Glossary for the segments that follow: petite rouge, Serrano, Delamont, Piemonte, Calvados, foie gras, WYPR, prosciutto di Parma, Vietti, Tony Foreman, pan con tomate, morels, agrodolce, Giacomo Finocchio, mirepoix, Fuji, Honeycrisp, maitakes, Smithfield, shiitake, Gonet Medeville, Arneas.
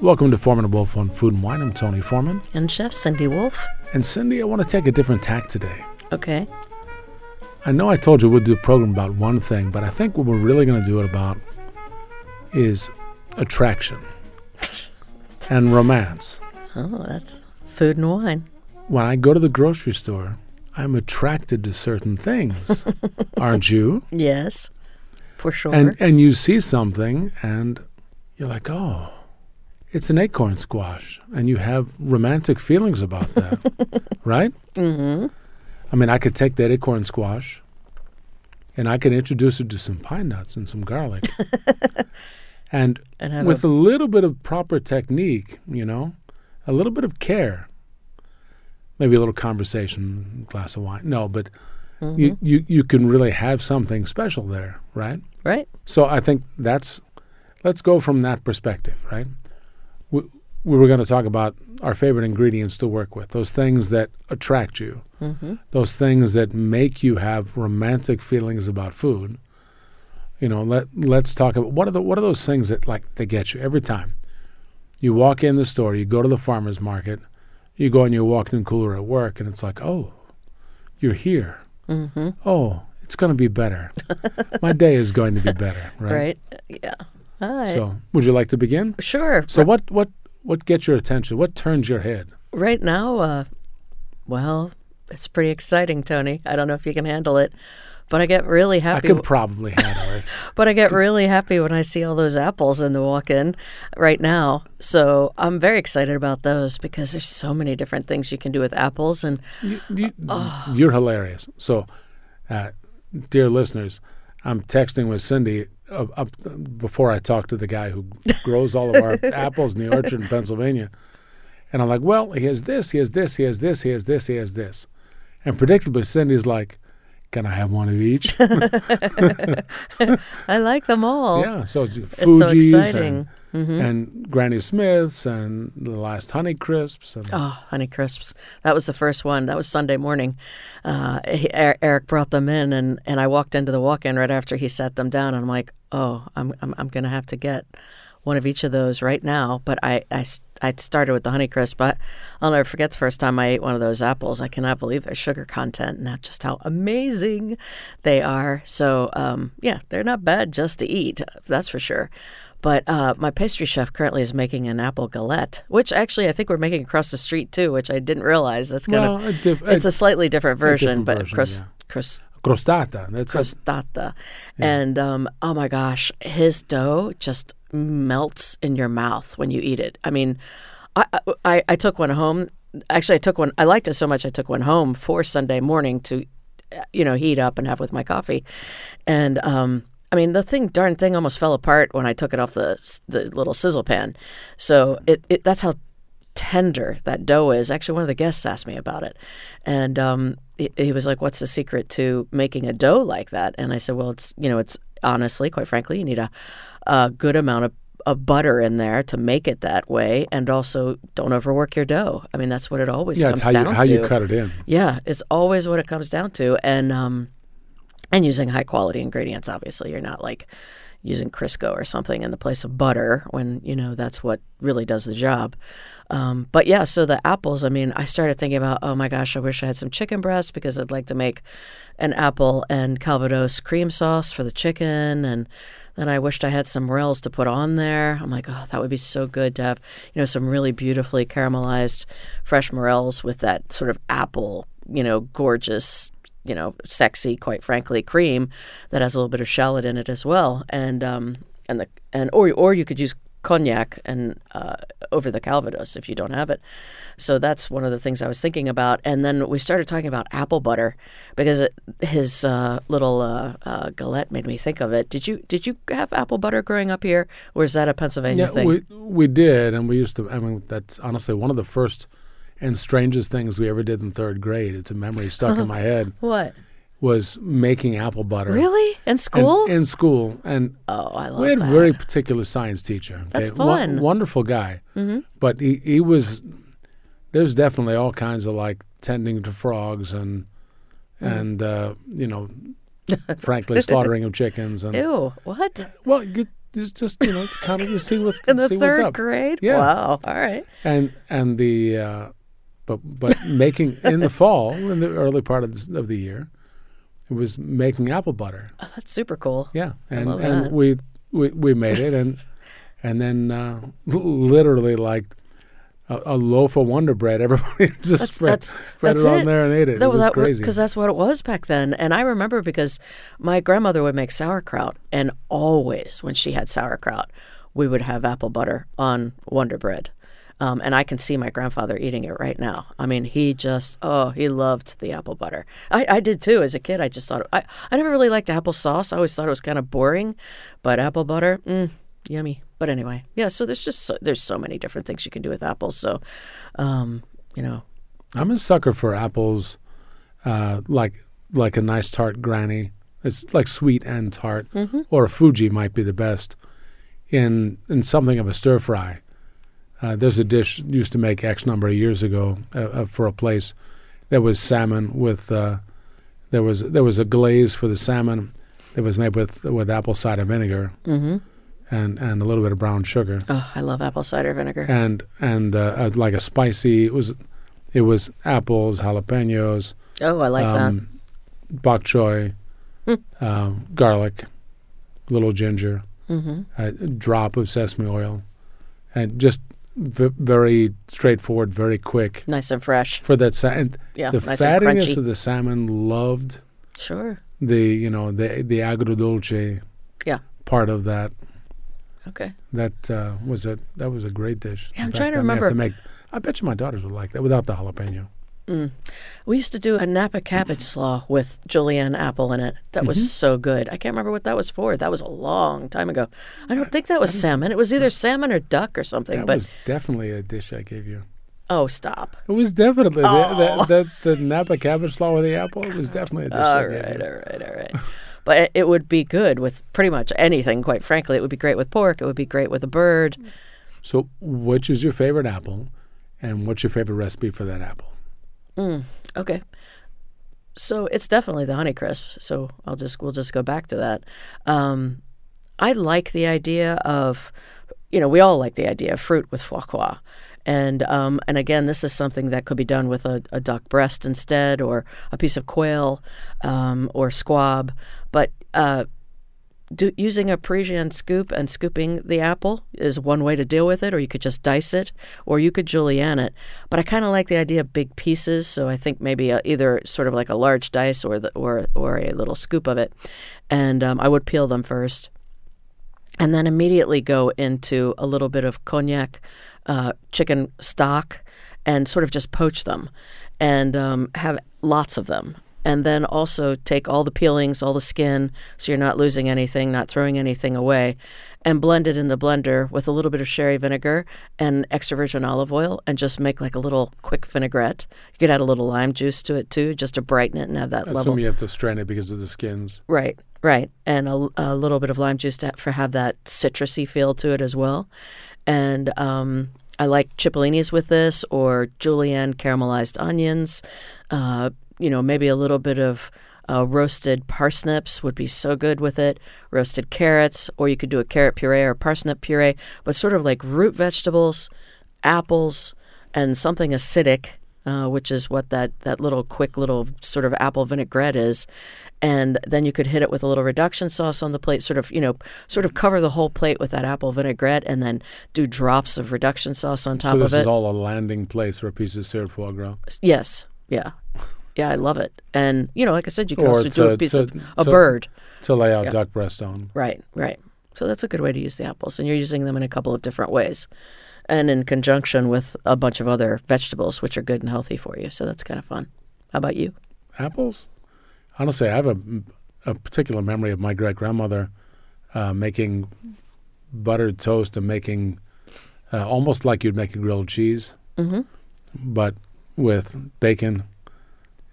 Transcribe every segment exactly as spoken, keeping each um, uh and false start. Welcome to Foreman and Wolf on Food and Wine. I'm Tony Foreman. And Chef Cindy Wolf. And Cindy, I want to take a different tack today. Okay. I know I told you we'd do a program about one thing, but I think what we're really going to do it about is attraction and romance. Oh, that's food and wine. When I go to the grocery store, I'm attracted to certain things, aren't you? Yes, for sure. And, and you see something and you're like, oh, it's an acorn squash, and you have romantic feelings about that, right? Mm-hmm. I mean, I could take that acorn squash, and I could introduce it to some pine nuts and some garlic. and and with a little bit of proper technique, you know, a little bit of care, maybe a little conversation, glass of wine. No, but mm-hmm. you, you, you can really have something special there, right? Right. So I think that's, let's go from that perspective, right? We, we were going to talk about our favorite ingredients to work with, those things that attract you, mm-hmm. those things that make you have romantic feelings about food. You know, let, let's talk about what are the what are those things that, like, they get you every time. You walk in the store, you go to the farmer's market, you go and you walk in cooler at work, and it's like, oh, you're here. Mm-hmm. Oh, it's going to be better. My day is going to be better, right? Right, yeah. Hi. So, would you like to begin? Sure. So, what what what gets your attention? What turns your head? Right now, uh, well, it's pretty exciting, Tony. I don't know if you can handle it, but I get really happy. I can probably handle it. But I get really happy when I see all those apples in the walk-in right now. So, I'm very excited about those because there's so many different things you can do with apples, and you, you, oh. you're hilarious. So, uh, dear listeners, I'm texting with Cindy. Uh, up, uh, before I talk to the guy who grows all of our apples in the orchard in Pennsylvania. And I'm like, well, he has this, he has this, he has this, he has this, he has this. And predictably, Cindy's like, can I have one of each? I like them all. Yeah, so Fuji's so and, mm-hmm. and Granny Smith's and the last Honeycrisps. And oh, Honeycrisps. That was the first one. That was Sunday morning. Uh, he, Eric brought them in, and, and I walked into the walk-in right after he sat them down, and I'm like, oh, I'm I'm, I'm going to have to get one of each of those right now. But I, I, I started with the Honeycrisp, but I'll never forget the first time I ate one of those apples. I cannot believe their sugar content and just how amazing they are. So, um, yeah, they're not bad just to eat, that's for sure. But uh, my pastry chef currently is making an apple galette, which actually I think we're making across the street too, which I didn't realize. That's kind well, of diff- it's a slightly different version, different but version, cross, yeah. cross Crostata. That's Crostata. A, yeah. And, um, oh, my gosh, his dough just melts in your mouth when you eat it. I mean, I, I, I took one home. Actually, I took one. I liked it so much I took one home for Sunday morning to, you know, heat up and have with my coffee. And, um, I mean, the thing, darn thing almost fell apart when I took it off the the little sizzle pan. So it, it that's how tender that dough is. Actually, one of the guests asked me about it. And, um, he was like, what's the secret to making a dough like that? And I said, well, it's, you know, it's honestly, quite frankly, you need a, a good amount of, of butter in there to make it that way. And also don't overwork your dough. I mean, that's what it always yeah, comes it's how down you, how to. Yeah, how you cut it in. Yeah, it's always what it comes down to. And, um, and using high quality ingredients, obviously. You're not like using Crisco or something in the place of butter when, you know, that's what really does the job. Um, but, yeah, so the apples, I mean, I started thinking about, oh, my gosh, I wish I had some chicken breasts because I'd like to make an apple and Calvados cream sauce for the chicken. And then I wished I had some morels to put on there. I'm like, oh, that would be so good to have, you know, some really beautifully caramelized fresh morels with that sort of apple, you know, gorgeous, you know, sexy, quite frankly, cream that has a little bit of shallot in it as well. And um, and the and or or you could use cognac and uh, over the Calvados if you don't have it. So that's one of the things I was thinking about. And then we started talking about apple butter because it, his uh, little uh, uh, galette made me think of it. Did you did you have apple butter growing up here, or is that a Pennsylvania yeah, thing? We we did, and we used to. I mean, that's honestly one of the first and strangest things we ever did in third grade. It's a memory stuck uh-huh. in my head. What? was making apple butter. Really? In school? In, in school. And oh, I love that. We had that. a very particular science teacher. Okay? That's fun. W wonderful guy. Mm-hmm. But he, he was, there's definitely all kinds of like tending to frogs and, mm-hmm. and uh, you know, frankly, slaughtering of chickens. And, ew, what? Well, you, it's just, you know, to kind of you see what's in the see third what's up. grade? Yeah. Wow, all right. And, and the, uh, but, but making, in the fall, in the early part of the, of the year, it was making apple butter. Oh, that's super cool. Yeah. And, I love and that. We, we, we made it. And, and then uh, literally like a, a loaf of Wonder Bread, everybody just that's, spread, that's, spread that's it on it. there and ate it. That, it was that, crazy. Because that's what it was back then. And I remember because my grandmother would make sauerkraut. And always when she had sauerkraut, we would have apple butter on Wonder Bread. Um, and I can see my grandfather eating it right now. I mean, he just, oh, he loved the apple butter. I, I did, too. As a kid, I just thought, I, I never really liked applesauce. I always thought it was kind of boring. But apple butter, mm, yummy. But anyway, yeah, so there's just, so, there's so many different things you can do with apples. So, um, you know. I'm a sucker for apples, uh, like like a nice tart granny. It's like sweet and tart. Mm-hmm. Or a Fuji might be the best in in something of a stir-fry. Uh, there's a dish used to make X number of years ago uh, uh, for a place that was salmon with uh, there was there was a glaze for the salmon that was made with with apple cider vinegar mm-hmm. and and a little bit of brown sugar. Oh, I love apple cider vinegar. And and uh, uh, like a spicy it was it was apples, jalapenos. Oh, I like um, that. Bok choy, mm. uh, garlic, little ginger, mm-hmm. a drop of sesame oil, and just. V very straightforward, very quick, nice and fresh for that. And yeah, the nice fattiness and of the salmon loved. Sure. The you know the the agrodolce. Yeah. Part of that. Okay. That uh, was a that was a great dish. Yeah, I'm fact, trying to I remember. Have to make, I bet you my daughters would like that without the jalapeno. Mm. We used to do a Napa cabbage slaw with julienne apple in it. That was mm-hmm. so good. I can't remember what that was for. That was a long time ago. I don't think that was salmon. It was either salmon or duck or something. That but was definitely a dish I gave you. Oh, stop. It was definitely oh. the, the, the Napa cabbage slaw with the apple. It was definitely a dish all I right, gave you. All right, all right, all right. But it would be good with pretty much anything, quite frankly. It would be great with pork. It would be great with a bird. So which is your favorite apple, and what's your favorite recipe for that apple? Mm, okay, so it's definitely the Honeycrisp. So I'll just we'll just go back to that. Um, I like the idea of, you know, we all like the idea of fruit with foie gras, and um, and again, this is something that could be done with a, a duck breast instead, or a piece of quail, um, or squab. But uh, do, using a Parisian scoop and scooping the apple is one way to deal with it, or you could just dice it, or you could julienne it. But I kind of like the idea of big pieces, so I think maybe a, either sort of like a large dice or the, or or a little scoop of it. And um, I would peel them first, and then immediately go into a little bit of cognac uh, chicken stock, and sort of just poach them, and um, have lots of them. And then also take all the peelings, all the skin, so you're not losing anything, not throwing anything away, and blend it in the blender with a little bit of sherry vinegar and extra virgin olive oil, and just make like a little quick vinaigrette. You could add a little lime juice to it too, just to brighten it and have that level. I assume you have to strain it because of the skins. Right, right. And a, a little bit of lime juice to for have that citrusy feel to it as well. And um, I like cipollinis with this, or julienne caramelized onions, uh, you know, maybe a little bit of uh, roasted parsnips would be so good with it, roasted carrots, or you could do a carrot puree or a parsnip puree, but sort of like root vegetables, apples, and something acidic, uh, which is what that, that little quick little sort of apple vinaigrette is. And then you could hit it with a little reduction sauce on the plate, sort of, you know, sort of cover the whole plate with that apple vinaigrette, and then do drops of reduction sauce on top of it. So this is all a landing place for a piece of seared foie gras? Yes, yeah. Yeah, I love it. And, you know, like I said, you can or also to, do a piece to, of a to, bird. To lay out yeah. duck breast on. Right, right. So that's a good way to use the apples. And you're using them in a couple of different ways, and in conjunction with a bunch of other vegetables, which are good and healthy for you. So that's kind of fun. How about you? Apples? Honestly, I have a, a particular memory of my great-grandmother uh, making buttered toast and making uh, almost like you'd make a grilled cheese, mm-hmm. but with bacon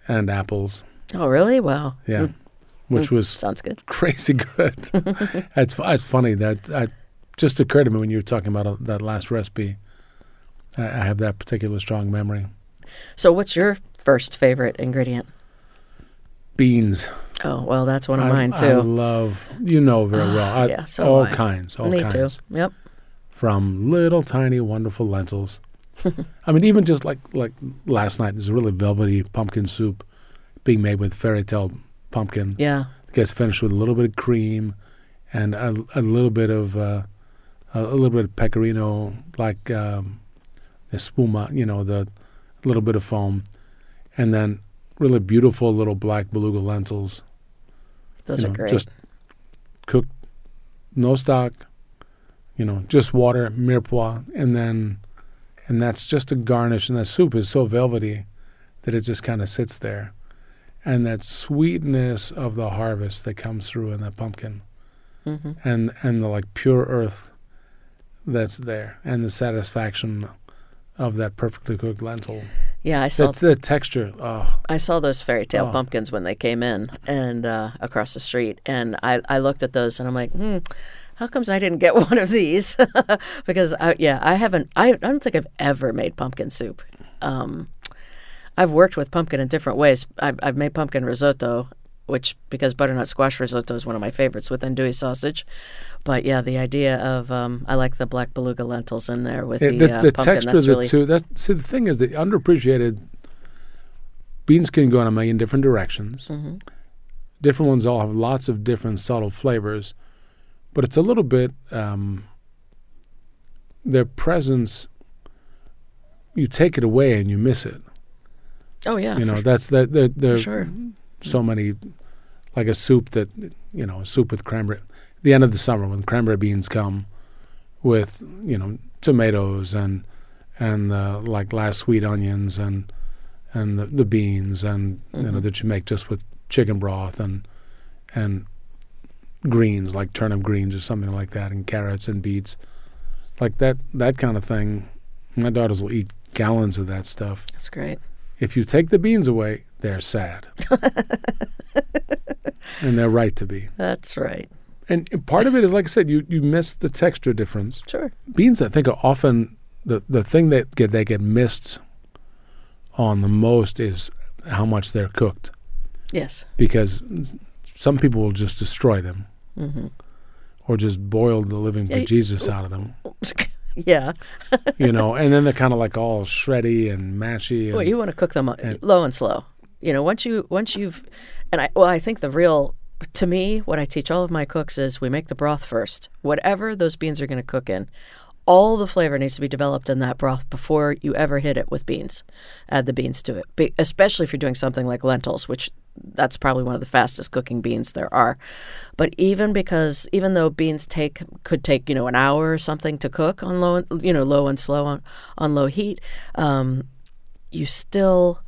and apples Oh, really? Wow. Yeah. Mm. Which mm. was sounds good. Crazy good. It's, it's funny that I just occurred to me when you were talking about uh, that last recipe. I, I have that particular strong memory. So what's your first favorite ingredient? Beans. Oh, well, that's one of I, mine, too. I love, you know very uh, well. I, yeah, so All kinds, all Me kinds. Me too, yep. From little tiny wonderful lentils. I mean, even just like like last night, there's a really velvety pumpkin soup being made with fairy tale pumpkin. Yeah. It gets finished with a little bit of cream and a, a little bit of uh, a little bit of pecorino, like um, the spuma, you know, the little bit of foam. And then really beautiful little black beluga lentils. Those you know, are great. Just cooked, no stock, you know, just water, mirepoix, and then, and that's just a garnish. And that soup is so velvety that it just kind of sits there. And that sweetness of the harvest that comes through in that pumpkin, mm-hmm. and and the like pure earth that's there, and the satisfaction of that perfectly cooked lentil. Yeah, I saw that's the texture. Oh. I saw those fairy tale oh. pumpkins when they came in and uh, across the street, and I, I looked at those and I'm like, hmm, how comes I didn't get one of these? Because I, yeah, I haven't. I, I don't think I've ever made pumpkin soup. Um, I've worked with pumpkin in different ways. I've, I've made pumpkin risotto, which because butternut squash risotto is one of my favorites with andouille sausage. But yeah, the idea of um, I like the black beluga lentils in there with yeah, the, the, uh, the pumpkin. Texture. That's really the two. That's, see, the thing is, the underappreciated beans can go in a million different directions. Mm-hmm. Different ones all have lots of different subtle flavors, but it's a little bit um, their presence. You take it away and you miss it. Oh yeah, you know sure. that's that. There, there sure. so many, like a soup that you know, a soup with cranberry. The end of the summer when cranberry beans come, with you know tomatoes and and uh, like last sweet onions and and the, the beans and mm-hmm. you know that you make just with chicken broth and and greens like turnip greens or something like that and carrots and beets, like that that kind of thing. My daughters will eat gallons of that stuff. That's great. If you take the beans away, they're sad. And they're right to be. That's right. And, and part of it is, like I said, you, you miss the texture difference. Sure. Beans, I think, are often the, the thing that get, they get missed on the most is how much they're cooked. Yes. Because some people will just destroy them mm-hmm. or just boil the living yeah, bejesus you, out of them. Yeah. You know, and then they're kind of like all shreddy and mashy. And, well, you want to cook them and, low and slow. You know, once you once you've and I well, I think the real to me, what I teach all of my cooks is we make the broth first. Whatever those beans are going to cook in, all the flavor needs to be developed in that broth before you ever hit it with beans. Add the beans to it, be, especially if you're doing something like lentils, which that's probably one of the fastest cooking beans there are. But even because even though beans take could take, you know, an hour or something to cook on low, you know, low and slow on, on low heat, um, you still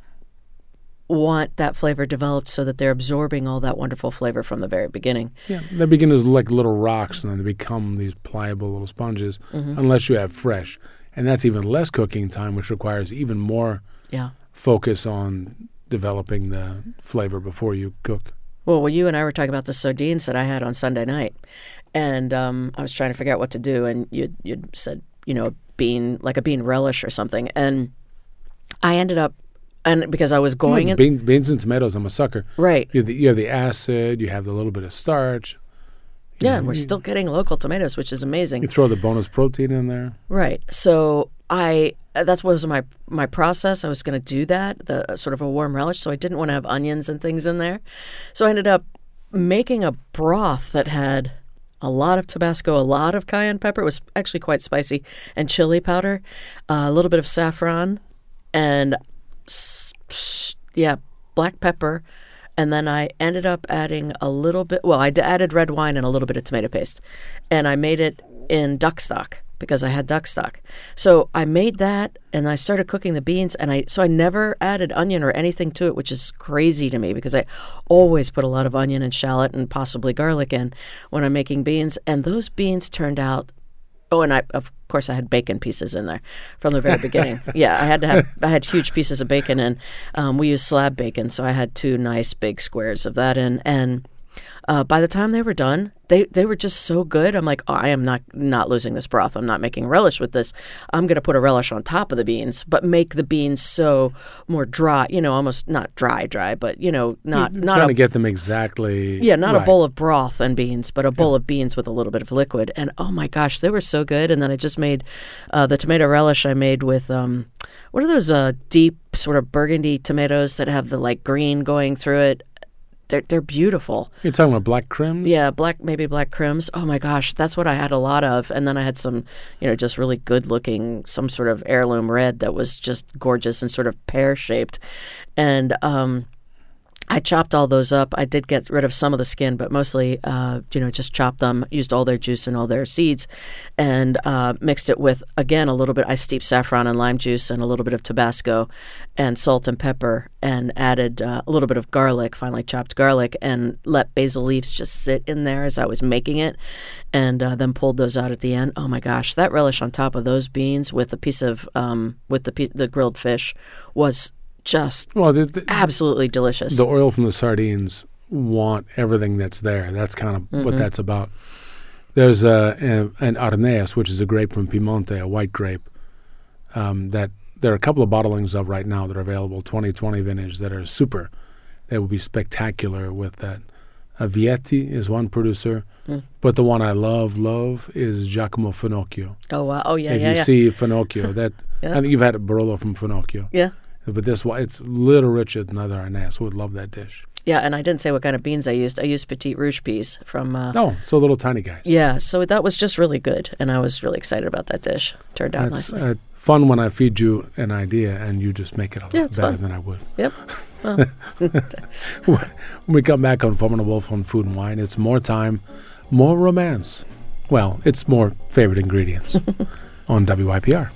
want that flavor developed so that they're absorbing all that wonderful flavor from the very beginning. Yeah, they begin as like little rocks and then they become these pliable little sponges mm-hmm. unless you have fresh. And that's even less cooking time, which requires even more yeah. focus on developing the flavor before you cook. Well, well, you and I were talking about the sardines that I had on Sunday night, and um, I was trying to figure out what to do, and you you said, you know, a bean, like a bean relish or something, and I ended up, and because I was going... You know, bean, beans and tomatoes, I'm a sucker. Right. You have the, you have the acid, you have the little bit of starch. Yeah, know, and we're you, still getting local tomatoes, which is amazing. You throw the bonus protein in there. Right. So I... That's what was my my process. I was going to do that, the uh, sort of a warm relish, so I didn't want to have onions and things in there. So I ended up making a broth that had a lot of Tabasco, a lot of cayenne pepper. It was actually quite spicy, and chili powder, uh, a little bit of saffron, and yeah, black pepper. And then I ended up adding a little bit. Well, I d- added red wine and a little bit of tomato paste, and I made it in duck stock. Because I had duck stock. So I made that and I started cooking the beans and I so I never added onion or anything to it, which is crazy to me because I always put a lot of onion and shallot and possibly garlic in when I'm making beans, and those beans turned out Oh, and I, of course, I had bacon pieces in there from the very beginning. Yeah, I had to have, I had huge pieces of bacon, and um, we used slab bacon, so I had two nice big squares of that in. And uh, by the time they were done, they, they were just so good. I'm like, oh, I am not, not losing this broth. I'm not making relish with this. I'm going to put a relish on top of the beans, but make the beans so more dry, you know, almost not dry, dry, but, you know, not... You're not trying a, to get them exactly... Yeah, not right. A bowl of broth and beans, but a bowl yeah. of beans with a little bit of liquid. And, oh, my gosh, they were so good. And then I just made uh, the tomato relish I made with, um, what are those uh, deep sort of burgundy tomatoes that have the, like, green going through it? They're, they're beautiful. You're talking about black Krims? Yeah, black maybe black Krims. Oh, my gosh. That's what I had a lot of. And then I had some, you know, just really good-looking, some sort of heirloom red that was just gorgeous and sort of pear-shaped. And um, I chopped all those up. I did get rid of some of the skin, but mostly, uh, you know, just chopped them, used all their juice and all their seeds, and uh, mixed it with, again, a little bit. I steeped saffron and lime juice and a little bit of Tabasco and salt and pepper, and added uh, a little bit of garlic, finely chopped garlic, and let basil leaves just sit in there as I was making it, and uh, then pulled those out at the end. Oh my gosh, that relish on top of those beans with a piece of um, with the pe- the grilled fish was just well, the, the, absolutely delicious. The oil from the sardines want everything that's there. That's kind of mm-hmm. what that's about. There's a, a, an Arneas, which is a grape from Piemonte, a white grape um, that. There are a couple of bottlings of right now that are available, twenty twenty vintage, that are super. They will be spectacular with that. Uh, Vietti is one producer, mm. but the one I love, love is Giacomo Finocchio. Oh, wow. Oh, yeah, if yeah, If you yeah. see Finocchio, that, yeah. I think you've had a Barolo from Finocchio. Yeah. But this one, it's a little richer than other Arneas. Would love that dish. Yeah, and I didn't say what kind of beans I used. I used petite rouge peas from... Uh, oh, so little tiny guys. Yeah, so that was just really good, and I was really excited about that dish. Turned out That's, nicely. Uh, fun when I feed you an idea and you just make it a lot yeah, better fun. Than I would. Yep. Well. When we come back on Formidable Wolf on Food and Wine, it's more time, more romance. Well, it's more favorite ingredients on W I P R.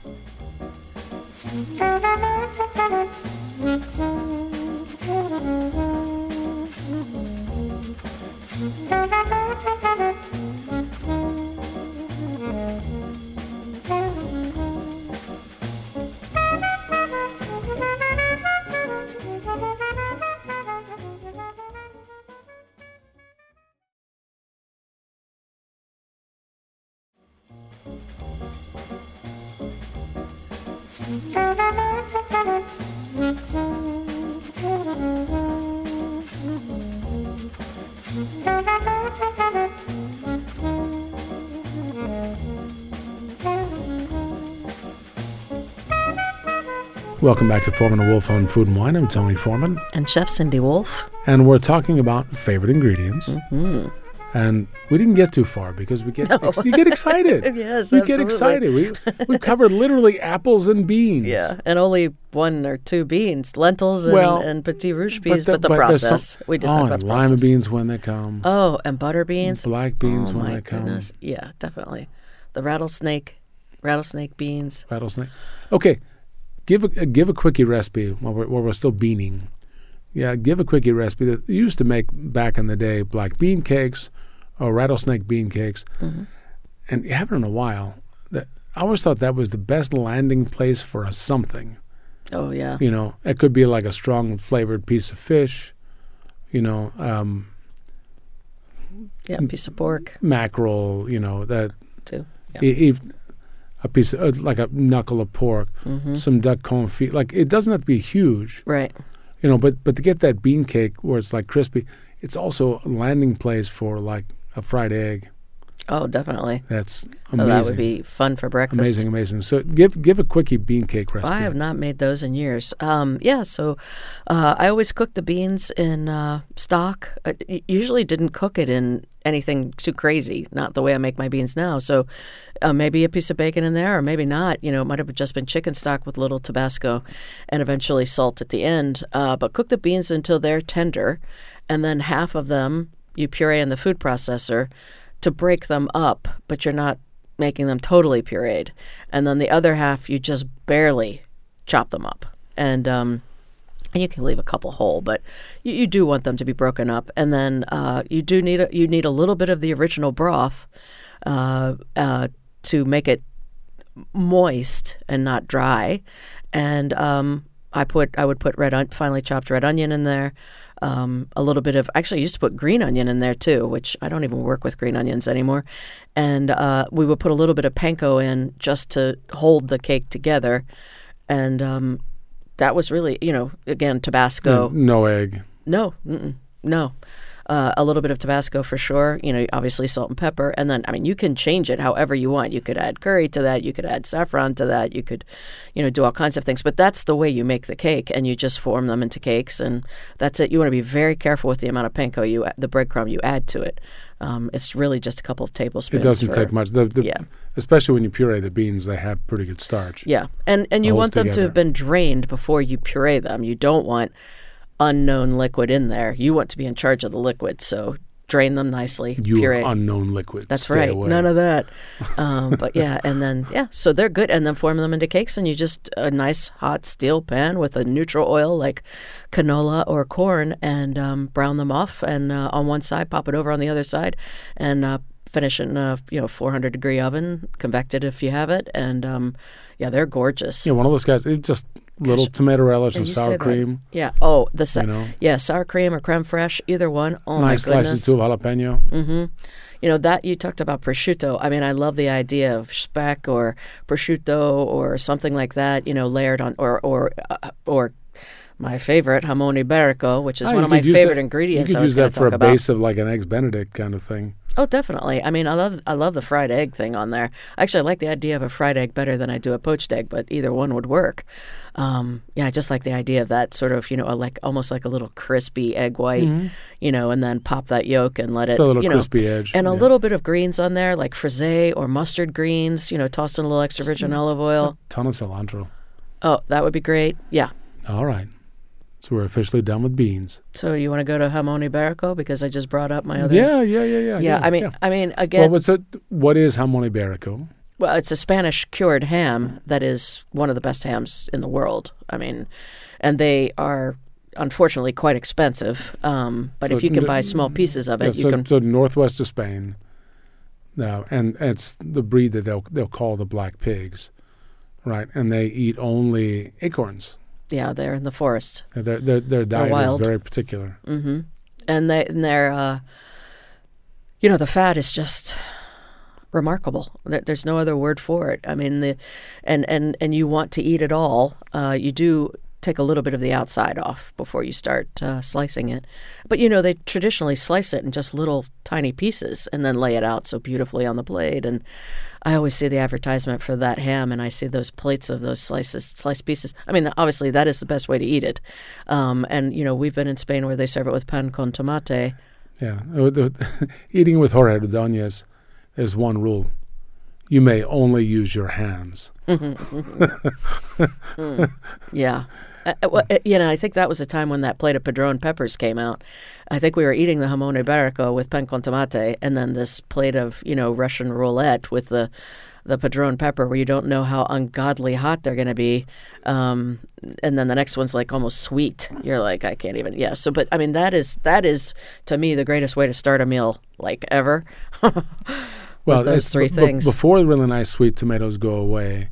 Welcome back to Foreman and Wolf on Food and Wine. I'm Tony Foreman. And Chef Cindy Wolf. And we're talking about favorite ingredients. Mm-hmm. And we didn't get too far because we get no. ex- you get excited. Yes, you absolutely. get excited. We we covered literally apples and beans. Yeah, and only one or two beans, lentils and, well, and petit rouge peas, but the, but the but process. Some, we did oh, talk about the process. Oh, and lima beans when they come. Oh, and butter beans. And black beans oh, when they goodness. come. Yeah, definitely. The rattlesnake, rattlesnake beans. Rattlesnake. Okay. Give a, give a quickie recipe while we're, while we're still beaning. Yeah, give a quickie recipe that you used to make back in the day, black bean cakes or rattlesnake bean cakes. Mm-hmm. And you haven't in a while. That, I always thought that was the best landing place for a something. Oh, yeah. You know, it could be like a strong flavored piece of fish, you know. Um, yeah, a piece of pork. Mackerel, you know. that. Too, yeah. E- e- A piece, of, uh, like a knuckle of pork, mm-hmm. some duck confit. Like it doesn't have to be huge, right? You know, but but to get that bean cake where it's like crispy, it's also a landing place for like a fried egg. Oh, definitely. That's amazing. Oh, that would be fun for breakfast. Amazing, amazing. So give give a quickie bean cake recipe. Well, I have not made those in years. Um, yeah, so uh, I always cook the beans in uh, stock. I usually didn't cook it in anything too crazy, not the way I make my beans now. So uh, maybe a piece of bacon in there or maybe not. You know, it might have just been chicken stock with a little Tabasco and eventually salt at the end. Uh, but cook the beans until they're tender, and then half of them you puree in the food processor to break them up, but you're not making them totally pureed. And then the other half you just barely chop them up. And um, and you can leave a couple whole, but you, you do want them to be broken up. And then uh, you do need a, you need a little bit of the original broth uh, uh, to make it moist and not dry. And um, I put I would put red on, finely chopped red onion in there. Um, a little bit of actually I used to put green onion in there too, which I don't even work with green onions anymore. And uh, we would put a little bit of panko in just to hold the cake together. And um, that was really, you know, again, Tabasco. No, no egg. No, mm-mm, no. Uh, a little bit of Tabasco for sure, you know, obviously salt and pepper. And then, I mean, you can change it however you want. You could add curry to that. You could add saffron to that. You could, you know, do all kinds of things. But that's the way you make the cake, and you just form them into cakes, and that's it. You want to be very careful with the amount of panko, you, the breadcrumb you add to it. Um, it's really just a couple of tablespoons. It doesn't for, take much. The, the, yeah. Especially when you puree the beans, they have pretty good starch. Yeah, and, and you want them together to have been drained before you puree them. You don't want unknown liquid in there. You want to be in charge of the liquid, so drain them nicely. You puree. Unknown liquids. That's Stay right. Away. None of that. Um, but yeah, and then yeah, so they're good, and then form them into cakes, and you just a nice hot steel pan with a neutral oil like canola or corn, and um, brown them off, and uh, on one side, pop it over on the other side, and uh, finish in a you know four hundred degree oven, convected if you have it, and um, yeah, they're gorgeous. Yeah, one of those guys. It just Little Gosh. tomato relish and sour cream. That. Yeah. Oh, the sa- you know? yeah, sour cream or creme fraiche, either one. Oh nice my goodness. Nice slices of jalapeno. Mm-hmm. You know that you talked about prosciutto. I mean, I love the idea of speck or prosciutto or something like that. You know, layered on or or uh, or my favorite Jamón Ibérico, which is oh, one of my favorite that, ingredients. You could I was use that for a about. base of like an eggs Benedict kind of thing. Oh, definitely. I mean, I love I love the fried egg thing on there. Actually, I like the idea of a fried egg better than I do a poached egg, but either one would work. Um, yeah, I just like the idea of that sort of, you know, a, like almost like a little crispy egg white, mm-hmm. you know, and then pop that yolk and let it's it, a little you know, crispy edge, and yeah. a little bit of greens on there, like frisée or mustard greens. You know, toss in a little extra virgin Just olive oil. A ton of cilantro. Oh, that would be great. Yeah. All right. So we're officially done with beans. So you want to go to Jamón Ibérico because I just brought up my other. Yeah, yeah, yeah, yeah. Yeah, yeah I mean, yeah. I mean, again. Well, what's a, what is Jamón Ibérico? Well, it's a Spanish cured ham that is one of the best hams in the world. I mean, and they are unfortunately quite expensive. Um, but so if you can n- buy small pieces of it, yeah, you so, can. So northwest of Spain, now, and, and it's the breed that they'll they'll call the black pigs, right? And they eat only acorns. Yeah, they're in the forest. Their their, their diet is very particular. Mm-hmm. And they and they're, uh, you know, the fat is just remarkable. There, there's no other word for it. I mean, the, and and and you want to eat it all. Uh, you do take a little bit of the outside off before you start uh, slicing it. But you know, they traditionally slice it in just little tiny pieces and then lay it out so beautifully on the plate. And I always see the advertisement for that ham, and I see those plates of those slices, sliced pieces. I mean, obviously, that is the best way to eat it. Um, and, you know, we've been in Spain where they serve it with pan con tomate. Yeah. Eating with horchatadones is one rule. You may only use your hands. Mm-hmm. mm. Yeah. Uh, well, you know, I think that was the time when that plate of Padron peppers came out. I think we were eating the Jamón Ibérico with pan con tomate, and then this plate of, you know, Russian roulette with the the Padron pepper, where you don't know how ungodly hot they're going to be. Um, and then the next one's like almost sweet. You're like, I can't even. Yeah. So, but I mean, that is that is to me the greatest way to start a meal like ever. Well, those three b- things b- before the really nice sweet tomatoes go away.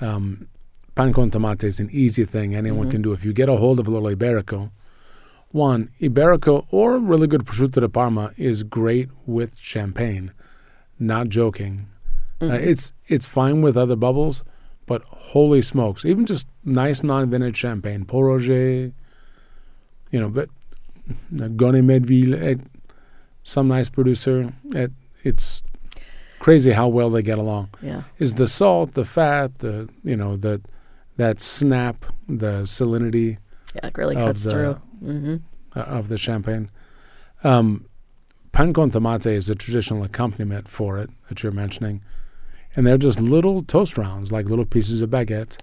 Um, Pan con tomate is an easy thing anyone mm-hmm. can do. If you get a hold of a little Iberico, one, Iberico or really good prosciutto di Parma is great with champagne. Not joking. Mm-hmm. Uh, it's it's fine with other bubbles, but holy smokes. Even just nice non-vintage champagne. Pol Roger, you know, but uh, Gonet Medeville, uh, some nice producer. Uh, it's crazy how well they get along. Yeah. Is the salt, the fat, the, you know, the... That snap, the salinity, yeah, it really cuts the, through mm-hmm. uh, of the champagne. Um, pan con tomate is a traditional accompaniment for it that you're mentioning, and they're just little toast rounds, like little pieces of baguette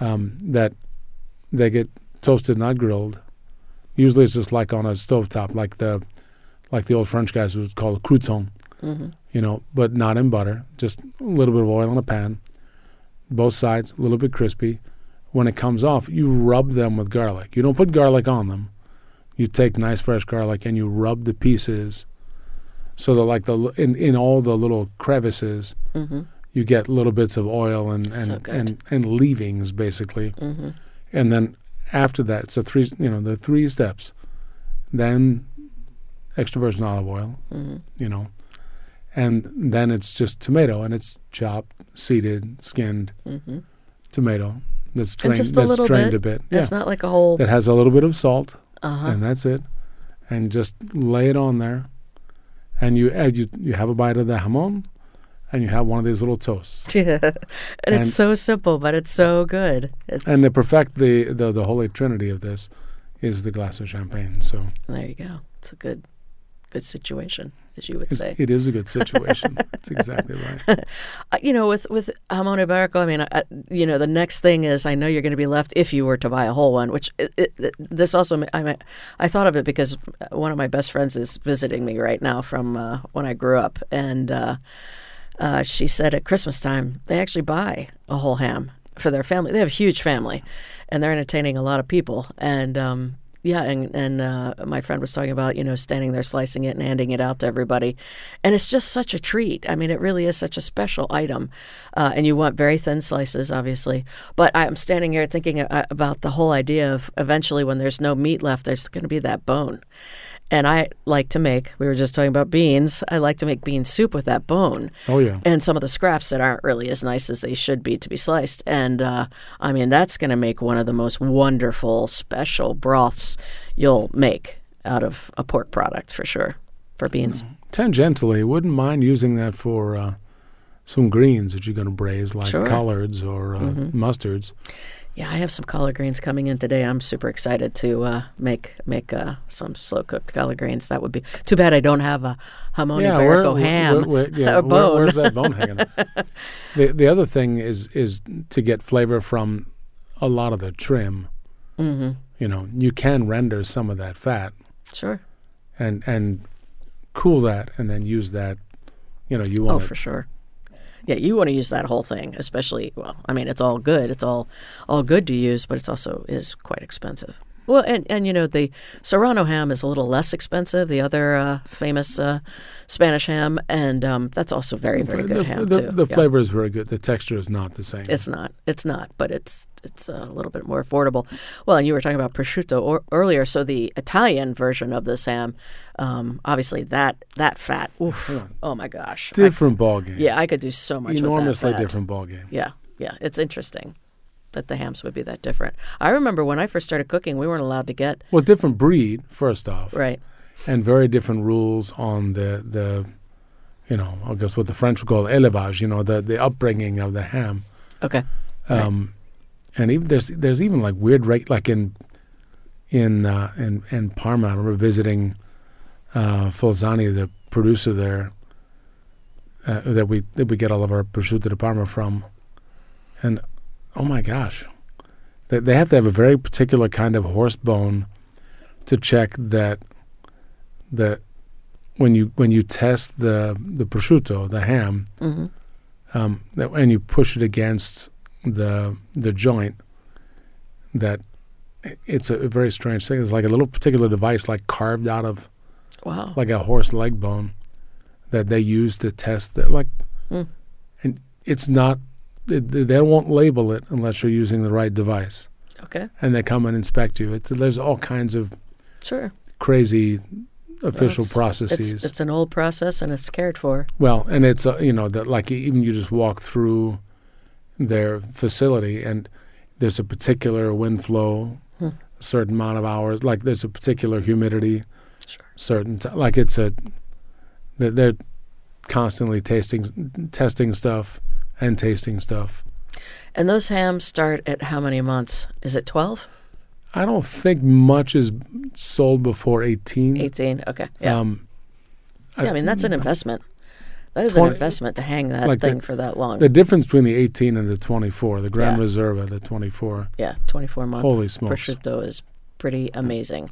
um, that they get toasted, not grilled. Usually, it's just like on a stovetop, like the like the old French guys would call it crouton, mm-hmm. you know, but not in butter, just a little bit of oil in a pan. Both sides, a little bit crispy. When it comes off, you rub them with garlic. You don't put garlic on them. You take nice fresh garlic and you rub the pieces So the like the in, in all the little crevices, mm-hmm. you get little bits of oil and and, so and, and leavings basically, mm-hmm. and then after that, so three you know the three steps, then extra virgin olive oil, mm-hmm. you know, and then it's just tomato, and it's chopped, seeded, skinned mm-hmm. tomato that's drained, just a that's little drained bit. a bit. It's yeah. not like a whole. That has a little bit of salt, uh-huh. and that's it, and just lay it on there. And you, uh, you you have a bite of the jamón, and you have one of these little toasts. Yeah, and, and it's so simple, but it's so good. It's and to perfect the, the the holy trinity of this is the glass of champagne. So there you go. It's a good good situation, as you would it's, say. It is a good situation. That's exactly right. Uh, you know, with with jamón ibérico, I mean, uh, you know, the next thing is I know you're going to be left if you were to buy a whole one. Which it, it, this also I I thought of it because one of my best friends is visiting me right now from uh, when I grew up, and uh, uh, she said at Christmas time they actually buy a whole ham for their family. They have a huge family, and they're entertaining a lot of people, and. Um, Yeah, and, and uh, my friend was talking about, you know, standing there slicing it and handing it out to everybody. And it's just such a treat. I mean, it really is such a special item. Uh, and you want very thin slices, obviously. But I'm standing here thinking about the whole idea of eventually when there's no meat left, there's going to be that bone. And I like to make, we were just talking about beans, I like to make bean soup with that bone. Oh, yeah. And some of the scraps that aren't really as nice as they should be to be sliced. And, uh, I mean, that's going to make one of the most wonderful, special broths you'll make out of a pork product, for sure, for beans. Tangentially, wouldn't mind using that for uh, some greens that you're going to braise, like sure. collards or uh, mm-hmm. mustards. Yeah, I have some collard greens coming in today. I'm super excited to uh, make make uh, some slow-cooked collard greens. That would be too bad I don't have a jamón yeah, ibérico where, ham where, where, yeah, or bone. Where, where's that bone hanging out? The, the other thing is is to get flavor from a lot of the trim. Mm-hmm. You know, you can render some of that fat. Sure. And and cool that and then use that. You know, you want Oh, it. for sure. Yeah, you want to use that whole thing, especially, well, I mean, it's all good. It's all all good to use, but it's also is quite expensive. Well, and, and you know, the Serrano ham is a little less expensive, the other uh, famous uh, Spanish ham, and um, that's also very, very good the, ham, the, too. The yeah. flavor is very good. The texture is not the same. It's not. It's not, but it's it's a little bit more affordable. Well, and you were talking about prosciutto or, earlier, so the Italian version of this ham, um, obviously that that fat, oof, yeah. oh my gosh. Different ballgame. Yeah, I could do so much Enormously with that Enormously different ballgame. Yeah, yeah, it's interesting that the hams would be that different. I remember when I first started cooking, we weren't allowed to get... Well, different breed, first off. Right. And very different rules on the, the you know, I guess what the French would call élevage, you know, the, the upbringing of the ham. Okay. Um, right. And even there's there's even like weird, reg- like in in, uh, in in Parma, I remember visiting uh, Folzani, the producer there, uh, that we that we get all of our prosciutto di Parma from. And... Oh, my gosh. They, they have to have a very particular kind of horse bone to check that the when you when you test the, the prosciutto, the ham, mm-hmm. um, that, and you push it against the the joint, that it's a, a very strange thing. It's like a little particular device like carved out of wow. like a horse leg bone that they use to test that. Like, mm. And it's not... They won't label it unless you're using the right device. Okay. And they come and inspect you. It's, there's all kinds of sure. crazy official well, it's, processes. It's, it's an old process, and it's cared for. Well, and it's, uh, you know, that like even you just walk through their facility, and there's a particular wind flow, hmm. a certain amount of hours. Like there's a particular humidity, sure. certain t- – like it's a – they're constantly tasting testing stuff. And tasting stuff. And those hams start at how many months? Is it twelve? I don't think much is sold before eighteen. eighteen, okay. Yeah, um, yeah I, I mean, that's an investment. That is twenty, an investment to hang that like thing the, for that long. The difference between the eighteen and the twenty-four, the Gran yeah. Reserva, the twenty-four. Yeah, twenty-four months. Holy smokes. Prosciutto is pretty amazing.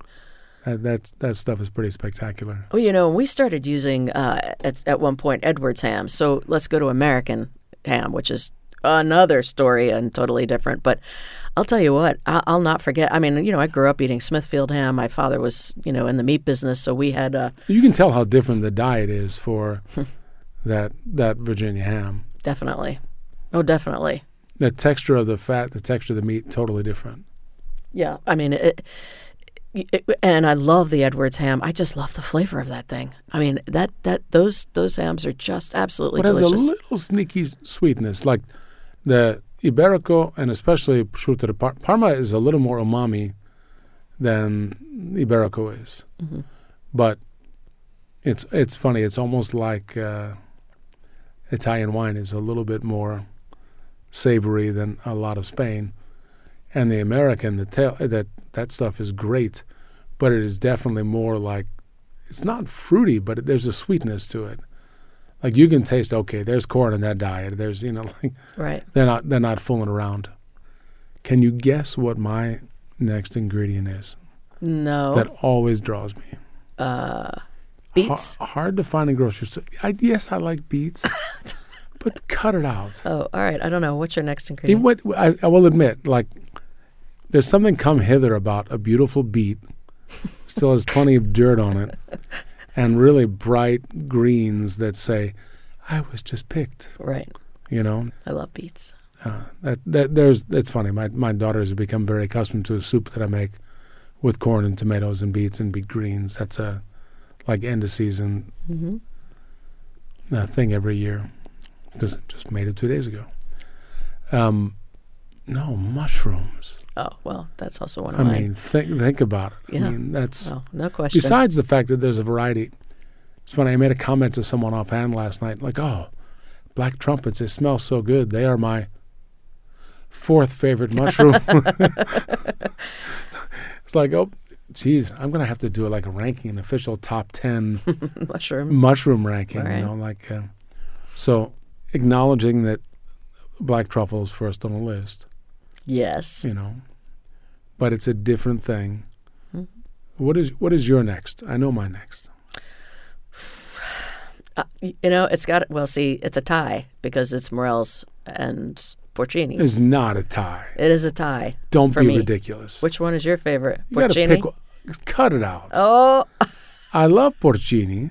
Uh, that's, that stuff is pretty spectacular. Well, you know, we started using, uh, at, at one point, Edwards ham. So let's go to American ham, which is another story and totally different. But I'll tell you what, I- I'll not forget. I mean, you know, I grew up eating Smithfield ham. My father was, you know, in the meat business, so we had a... You can tell how different the diet is for that that Virginia ham. Definitely. Oh, definitely. The texture of the fat, the texture of the meat, totally different. Yeah, I mean, it, it, and I love the Edwards ham. I just love the flavor of that thing. I mean, that that those those hams are just absolutely but delicious. But has a little sneaky sweetness, like the Iberico, and especially prosciutto di Parma. Parma is a little more umami than Iberico is. Mm-hmm. But it's it's funny. It's almost like uh, Italian wine is a little bit more savory than a lot of Spain. And the American, the tail, that that stuff is great, but it is definitely more like, it's not fruity, but it, there's a sweetness to it. Like you can taste, okay, there's corn in that diet. There's, you know, like right. they're not they're not fooling around. Can you guess what my next ingredient is? No. That always draws me. Uh, beets. Ha- hard to find in grocery stores. I, yes, I like beets. But cut it out. Oh, all right. I don't know. What's your next ingredient? It, what, I, I will admit, like, there's something come hither about a beautiful beet, still has plenty of dirt on it, and really bright greens that say, I was just picked. Right. You know? I love beets. Uh, that that there's It's funny. My, my daughters have become very accustomed to a soup that I make with corn and tomatoes and beets and beet greens. That's a, like, end of season mm-hmm. uh, thing every year. Because I just made it two days ago. Um, no, mushrooms. Oh, well, that's also one of I mine. I mean, think, think about it. Yeah. I mean, that's... Well, no question. Besides the fact that there's a variety. It's funny, I made a comment to someone offhand last night, like, oh, black trumpets, they smell so good. They are my fourth favorite mushroom. It's like, oh, geez, I'm going to have to do like a ranking, an official top ten mushroom mushroom ranking. Right. You know, like, uh, so... Acknowledging that black truffle is first on the list. Yes. You know, but it's a different thing. Mm-hmm. What is what is your next? I know my next. Uh, you know, it's got, well, see, it's a tie because it's morels and porcini. It's not a tie. It is a tie. Don't be me. Ridiculous. Which one is your favorite? You porcini? Gotta pick, cut it out. Oh. I love porcini.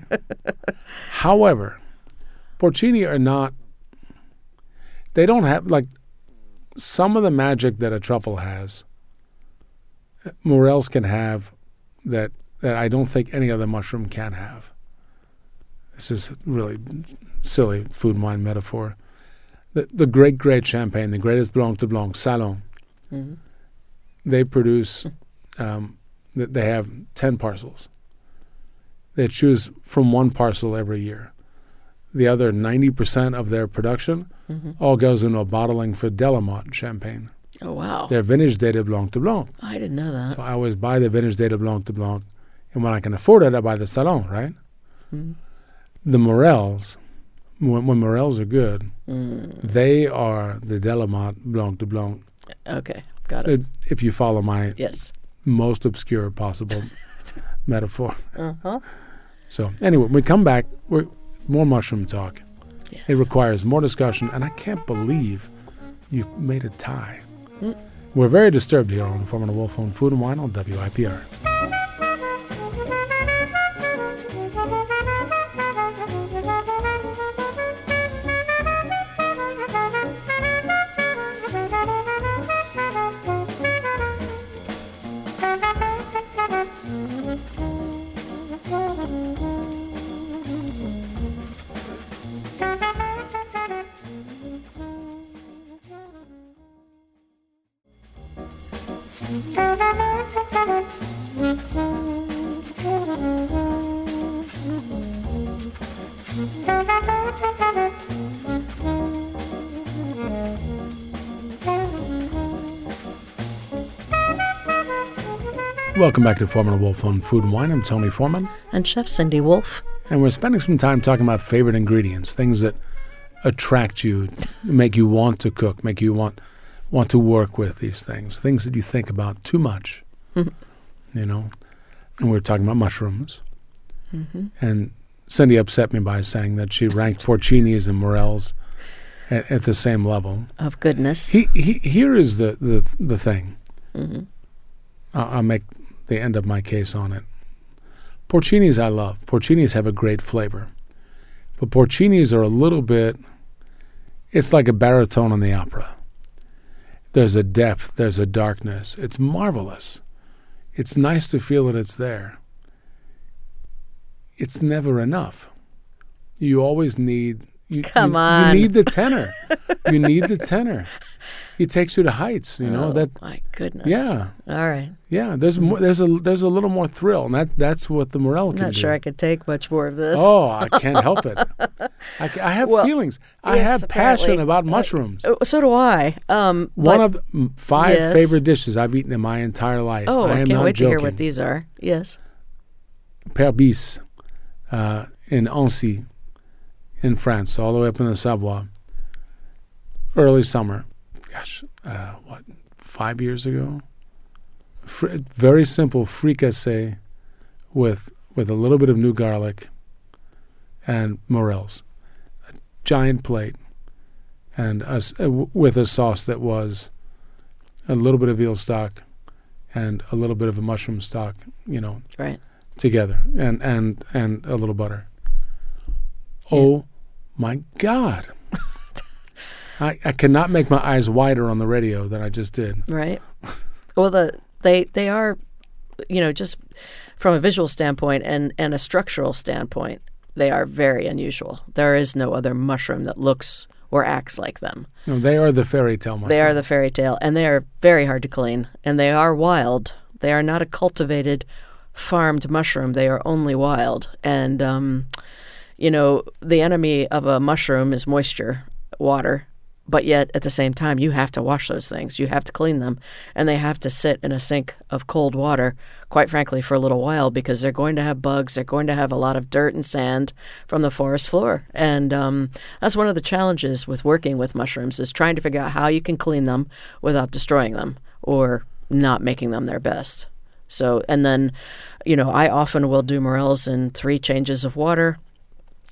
However, porcini are not, they don't have, like, some of the magic that a truffle has, morels can have that, that I don't think any other mushroom can have. This is really silly food and wine metaphor. The, the great, great champagne, the greatest Blanc de Blanc, Salon, mm-hmm. they produce, um, they have ten parcels. They choose from one parcel every year. The other ninety percent of their production mm-hmm. all goes into a bottling for Delamont champagne. Oh, wow. Their vintage dated Blanc de Blanc. Oh, I didn't know that. So I always buy the vintage dated Blanc de Blanc. And when I can afford it, I buy the Salon, right? Mm-hmm. The morels, when, when morels are good, mm. they are the Delamont Blanc de Blanc. Okay, got it. If you follow my yes. most obscure possible metaphor. Uh-huh. So anyway, when we come back, we're... More mushroom talk. Yes. It requires more discussion, and I can't believe you made a tie. Mm. We're very disturbed here on Foreman and Wolf on Food and Wine on W I P R. Welcome back to Foreman and Wolf on Food and Wine. I'm Tony Foreman. And Chef Cindy Wolf. And we're spending some time talking about favorite ingredients, things that attract you, make you want to cook, make you want want to work with these things, things that you think about too much, you know. And we were talking about mushrooms. Mm-hmm. And Cindy upset me by saying that she ranked porcinis and morels at, at the same level of goodness. He, he, here is the the, the thing. Mm-hmm. I'll, I'll make the end of my case on it. Porcinis I love. Porcinis have a great flavor, but porcinis are a little bit. It's like a baritone on the opera. There's a depth. There's a darkness. It's marvelous. It's nice to feel that it's there. It's never enough. You always need. You, Come you, on. You need the tenor. You need the tenor. He takes you to heights. You know oh, that. My goodness. Yeah. All right. Yeah. There's more, there's a there's a little more thrill, and that that's what the morel I'm can do. Not sure I could take much more of this. Oh, I can't help it. I, I have well, feelings. I yes, have passion apparently. about mushrooms. Uh, so do I. Um, One of five yes. favorite dishes I've eaten in my entire life. Oh, I, I am can't not wait joking. to hear what these are. Yes. Perbice, uh, in Annecy, in France, all the way up in the Savoie. Early summer, gosh, uh, what, five years ago? Fr very simple fricassee with with a little bit of new garlic and morels. A giant plate, and a, a, with a sauce that was a little bit of veal stock and a little bit of a mushroom stock, you know, right. together, and, and, and a little butter. Yeah. Oh, my God. I, I cannot make my eyes wider on the radio than I just did. Right. Well, the they they are, you know, just from a visual standpoint and, and a structural standpoint, they are very unusual. There is no other mushroom that looks or acts like them. No, they are the fairy tale mushroom. They are the fairy tale, and they are very hard to clean, and they are wild. They are not a cultivated, farmed mushroom. They are only wild, and um, you know, the enemy of a mushroom is moisture, water. But yet, at the same time, you have to wash those things. You have to clean them. And they have to sit in a sink of cold water, quite frankly, for a little while, because they're going to have bugs. They're going to have a lot of dirt and sand from the forest floor. And um, that's one of the challenges with working with mushrooms, is trying to figure out how you can clean them without destroying them or not making them their best. So, and then, you know, I often will do morels in three changes of water.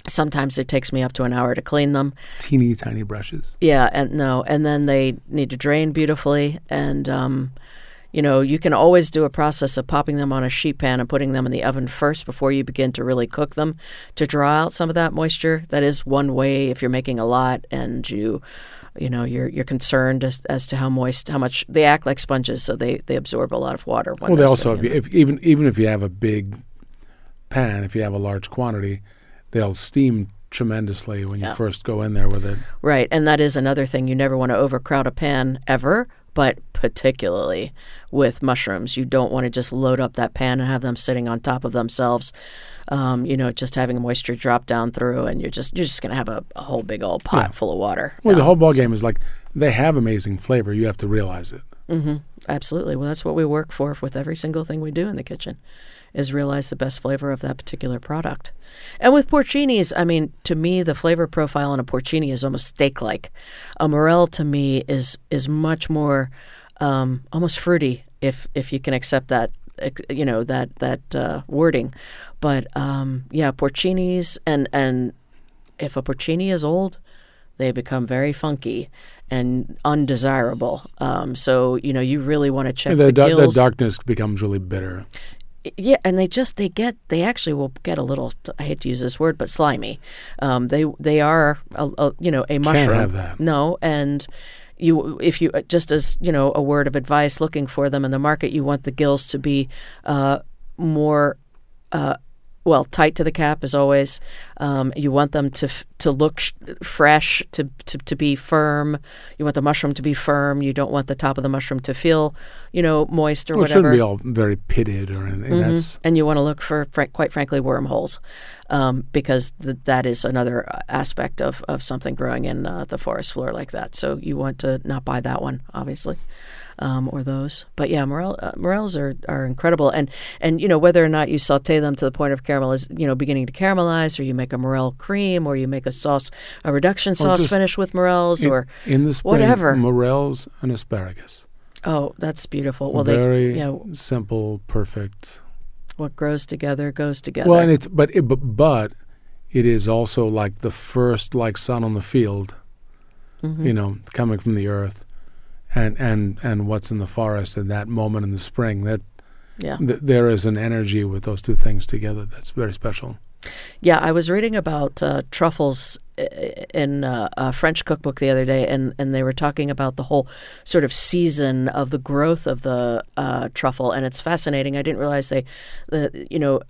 Sometimes it takes me up to an hour to clean them. Teeny tiny brushes. Yeah, and no, and then they need to drain beautifully. And, um, you know, you can always do a process of popping them on a sheet pan and putting them in the oven first before you begin to really cook them to draw out some of that moisture. That is one way if you're making a lot and you, you know, you're you're concerned as, as to how moist, how much they act like sponges, so they, they absorb a lot of water. When well, they also, if, you, if even even if you have a big pan, if you have a large quantity, they'll steam tremendously when you yeah. first go in there with it. Right, and that is another thing. You never want to overcrowd a pan ever, but particularly with mushrooms. You don't want to just load up that pan and have them sitting on top of themselves, um, you know, just having moisture drop down through, and you're just you're just going to have a, a whole big old pot yeah. full of water. Well, no, the whole ball so. game is like they have amazing flavor. You have to realize it. Mm-hmm. Absolutely. Well, that's what we work for with every single thing we do in the kitchen, is realize the best flavor of that particular product. And with porcinis, I mean, to me, the flavor profile on a porcini is almost steak-like. A morel, to me, is is much more um, almost fruity, if if you can accept that, you know, that that uh, wording. But um, yeah, porcinis, and and if a porcini is old, they become very funky and undesirable. Um, so you know, you really want to check the, the gills. The darkness becomes really bitter. Yeah, and they just they get they actually will get a little, I hate to use this word, but slimy. Um, they they are a, a, you know a mushroom. Can't have that. No, and you if you just as you know a word of advice, looking for them in the market, you want the gills to be uh, more uh, well tight to the cap as always. Um, you want them to to look sh fresh, to, to to be firm. You want the mushroom to be firm. You don't want the top of the mushroom to feel, you know, moist or well, whatever. It shouldn't be all very pitted or anything. Mm-hmm. That's and you want to look for, fr quite frankly, wormholes, um, because th that is another aspect of of something growing in uh, the forest floor like that. So you want to not buy that one, obviously. Um, or those, but yeah, morel, uh, morels are, are incredible, and and you know whether or not you saute them to the point of caramel is you know beginning to caramelize, or you make a morel cream, or you make a sauce, a reduction sauce finish with morels, in, or in the spring, whatever morels and asparagus. Oh, that's beautiful. Well, very they, you know, simple, perfect. What grows together goes together. Well, and it's but it, but but it is also like the first like sun on the field. mm-hmm. you know, coming from the earth, and and and what's in the forest at that moment in the spring. That yeah, th- there is an energy with those two things together that's very special. Yeah, I was reading about uh, truffles in uh, a French cookbook the other day, and, and they were talking about the whole sort of season of the growth of the uh, truffle, and it's fascinating. I didn't realize they, uh, you know,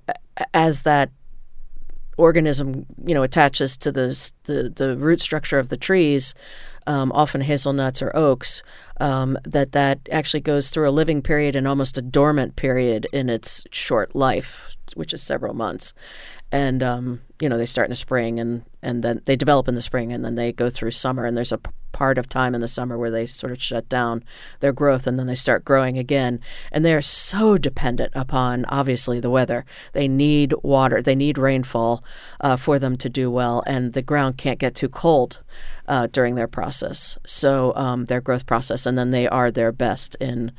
as that organism, you know, attaches to the the, the root structure of the trees, um, often hazelnuts or oaks, um, that that actually goes through a living period and almost a dormant period in its short life, which is several months. And, um, you know, they start in the spring, and, and then they develop in the spring, and then they go through summer. And there's a p- part of time in the summer where they sort of shut down their growth, and then they start growing again. And they're so dependent upon, obviously, the weather. They need water. They need rainfall uh, for them to do well. And the ground can't get too cold uh, during their process. So um, their growth process. And then they are their best in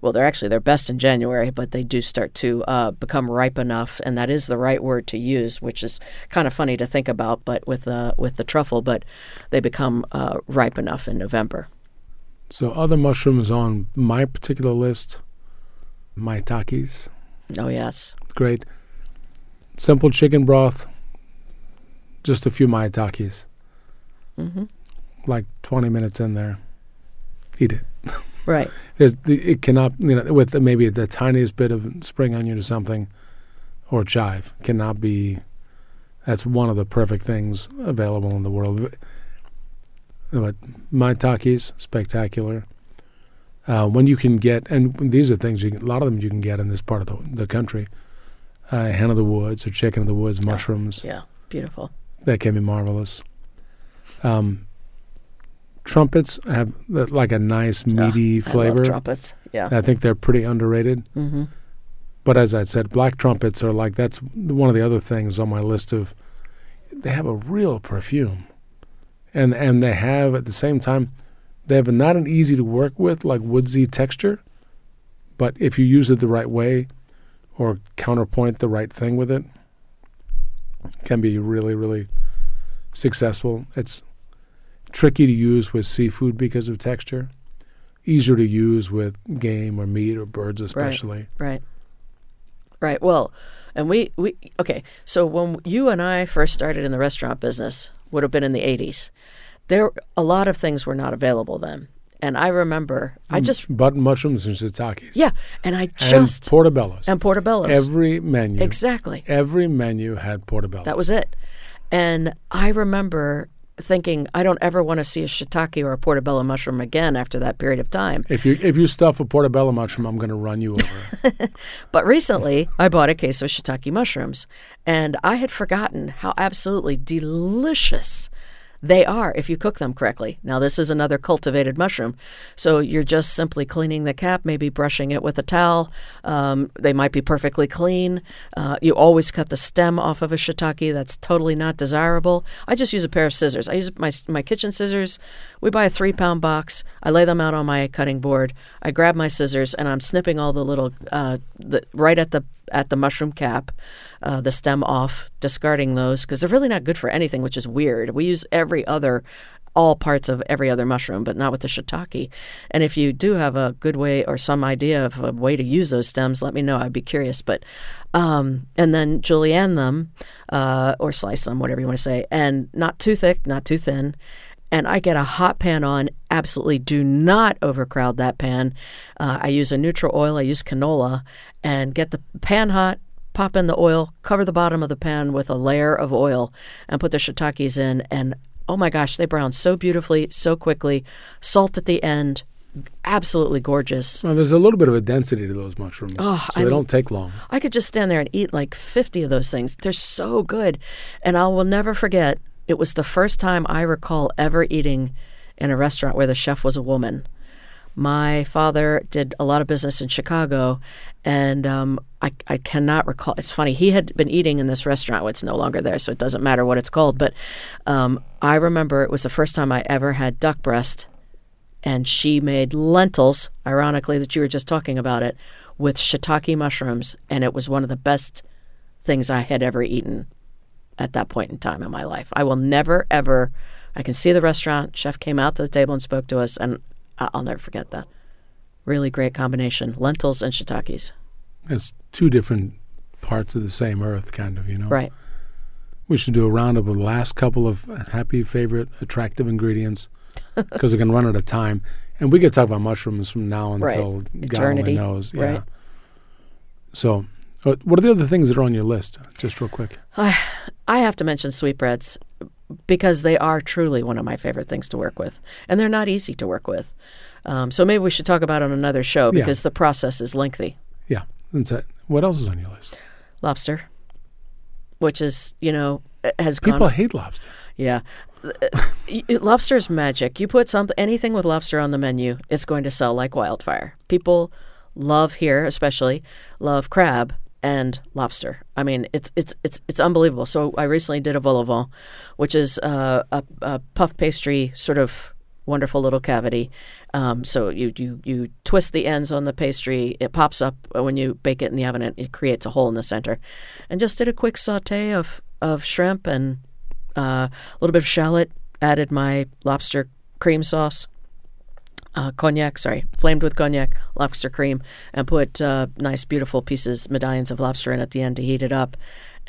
Well, they're actually their best in January, but they do start to uh, become ripe enough, and that is the right word to use, which is kind of funny to think about. But with uh, with the truffle, but they become uh, ripe enough in November. So other mushrooms on my particular list: maitakes. Oh yes, great. Simple chicken broth. Just a few maitakes. Mm-hmm. Like twenty minutes in there, eat it. Right. The, it cannot, you know, with maybe the tiniest bit of spring onion or something, or chive, cannot be, that's one of the perfect things available in the world. But maitakes, spectacular. Uh, when you can get, and these are things, you can, a lot of them you can get in this part of the, the country, uh, hen of the woods or chicken of the woods, mushrooms. Yeah, yeah. Beautiful. That can be marvelous. Um Trumpets have like a nice meaty oh, flavor. I love trumpets, yeah. I think they're pretty underrated. Mm-hmm. But as I said, black trumpets are like, that's one of the other things on my list of, they have a real perfume. And and they have, at the same time, they have not an easy to work with, like woodsy texture, but if you use it the right way or counterpoint the right thing with it, it can be really, really successful. It's tricky to use with seafood because of texture. Easier to use with game or meat or birds especially. Right, right. Right. Well, and we, we – okay. So when you and I first started in the restaurant business, would have been in the eighties, there a lot of things were not available then. And I remember mm, I just – button mushrooms and shiitakes. Yeah. And I just – And portobellos. And portobellos. Every menu. Exactly. Every menu had portobellos. That was it. And I remember – thinking, I don't ever want to see a shiitake or a portobello mushroom again after that period of time. If you if you stuff a portobello mushroom, I'm going to run you over. But recently, I bought a case of shiitake mushrooms, and I had forgotten how absolutely delicious they are if you cook them correctly. Now, this is another cultivated mushroom, so you're just simply cleaning the cap, maybe brushing it with a towel. Um, they might be perfectly clean. Uh, you always cut the stem off of a shiitake. That's totally not desirable. I just use a pair of scissors. I use my my kitchen scissors. We buy a three-pound box. I lay them out on my cutting board. I grab my scissors, and I'm snipping all the little uh, the, right at the at the mushroom cap, uh, the stem off, discarding those because they're really not good for anything, which is weird. We use every other, all parts of every other mushroom, but not with the shiitake. And if you do have a good way or some idea of a way to use those stems, let me know. I'd be curious. But um, and then julienne them uh, or slice them, whatever you want to say, and not too thick, not too thin. And I get a hot pan on. Absolutely do not overcrowd that pan. Uh, I use a neutral oil. I use canola. And get the pan hot, pop in the oil, cover the bottom of the pan with a layer of oil, and put the shiitakes in. And, oh, my gosh, they brown so beautifully, so quickly. Salt at the end. Absolutely gorgeous. Well, there's a little bit of a density to those mushrooms, oh, so they I, don't take long. I could just stand there and eat like fifty of those things. They're so good. And I will never forget. It was the first time I recall ever eating in a restaurant where the chef was a woman. My father did a lot of business in Chicago, and um, I, I cannot recall. It's funny. He had been eating in this restaurant. It's no longer there, so it doesn't matter what it's called. But um, I remember it was the first time I ever had duck breast, and she made lentils, ironically, that you were just talking about it, with shiitake mushrooms, and it was one of the best things I had ever eaten at that point in time in my life. I will never, ever, I can see the restaurant. Chef came out to the table and spoke to us, and I'll never forget that. Really great combination, lentils and shiitakes. It's two different parts of the same earth, kind of, you know? Right. We should do a roundup of the last couple of happy, favorite, attractive ingredients because we can run out of time. And we could talk about mushrooms from now until right. God only knows. Yeah. Right. So uh, what are the other things that are on your list, just real quick? I, I have to mention sweetbreads because they are truly one of my favorite things to work with. And they're not easy to work with. Um, so maybe we should talk about it on another show because yeah. the process is lengthy. Yeah. That's it. What else is on your list? Lobster. Which is, you know, has gone. People hate lobster. Yeah. Lobster is magic. You put something, anything with lobster on the menu, it's going to sell like wildfire. People love here, especially, love crab and lobster. I mean, it's it's it's it's unbelievable. So I recently did a vol-au-vent, which is uh, a, a puff pastry sort of wonderful little cavity. Um, so you, you, you twist the ends on the pastry. It pops up when you bake it in the oven. It, it creates a hole in the center. And just did a quick saute of, of shrimp and uh, a little bit of shallot. Added my lobster cream sauce, uh, cognac, sorry, flamed with cognac, lobster cream, and put uh, nice, beautiful pieces, medallions of lobster in at the end to heat it up.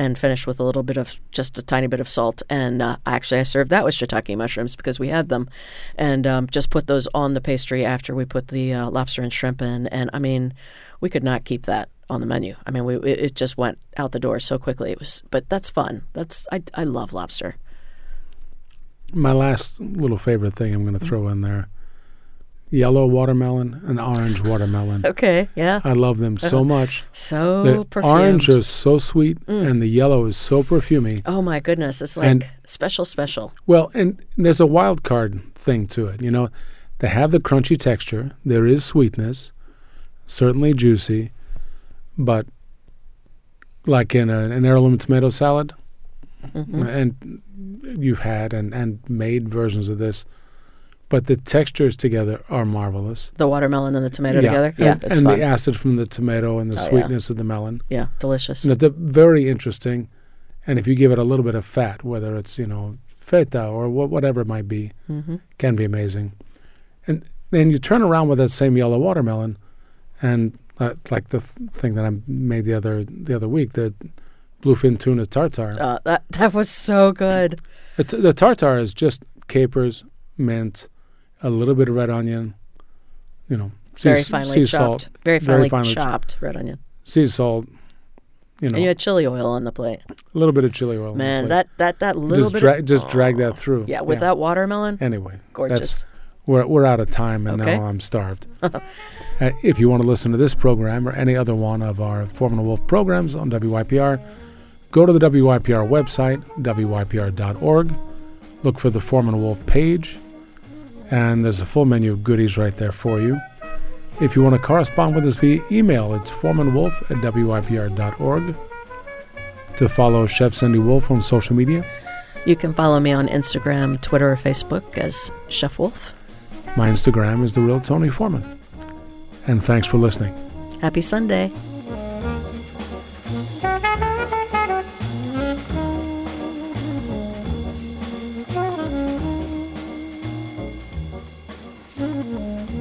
And finished with a little bit of, just a tiny bit of salt. And uh, actually, I served that with shiitake mushrooms because we had them. And um, just put those on the pastry after we put the uh, lobster and shrimp in. And, I mean, we could not keep that on the menu. I mean, we it just went out the door so quickly. It was, but that's fun. That's I, I love lobster. My last little favorite thing I'm going to throw in there, yellow watermelon and orange watermelon. Okay, yeah. I love them so much. So the perfumed. Orange is so sweet mm. and the yellow is so perfumey. Oh my goodness, it's like and, special, special. Well, and there's a wild card thing to it, you know. They have the crunchy texture. There is sweetness, certainly juicy, but like in a, an heirloom tomato salad, mm-hmm. and you've had and, and made versions of this. But the textures together are marvelous. The watermelon and the tomato yeah. together? Yeah, and, it's and fun. The acid from the tomato and the oh, sweetness yeah. of the melon. Yeah, delicious. And it's a very interesting. And if you give it a little bit of fat, whether it's, you know, feta or wh- whatever it might be, mm-hmm. can be amazing. And then you turn around with that same yellow watermelon and uh, like the th- thing that I made the other the other week, the bluefin tuna tartare. Uh, that, that was so good. The, t- the tartare is just capers, mint, a little bit of red onion, you know, sea, very finely sea chopped, salt, very finely, very finely chopped ch- red onion, sea salt, you know. And you had chili oil on the plate. A little bit of chili oil. Man, on the plate. that that that little just bit. Dra- of, just oh. drag that through. Yeah, with yeah. that watermelon. Anyway, gorgeous. That's, we're we're out of time, and okay. now I'm starved. uh, if you want to listen to this program or any other one of our Foreman and Wolf programs on W Y P R, go to the W Y P R website, W Y P R dot org. Look for the Foreman and Wolf page. And there's a full menu of goodies right there for you. If you want to correspond with us via email, it's foreman wolf at W Y P R dot org. To follow Chef Cindy Wolf on social media, you can follow me on Instagram, Twitter, or Facebook as Chef Wolf. My Instagram is The Real Tony Foreman. And thanks for listening. Happy Sunday. Mm-hmm.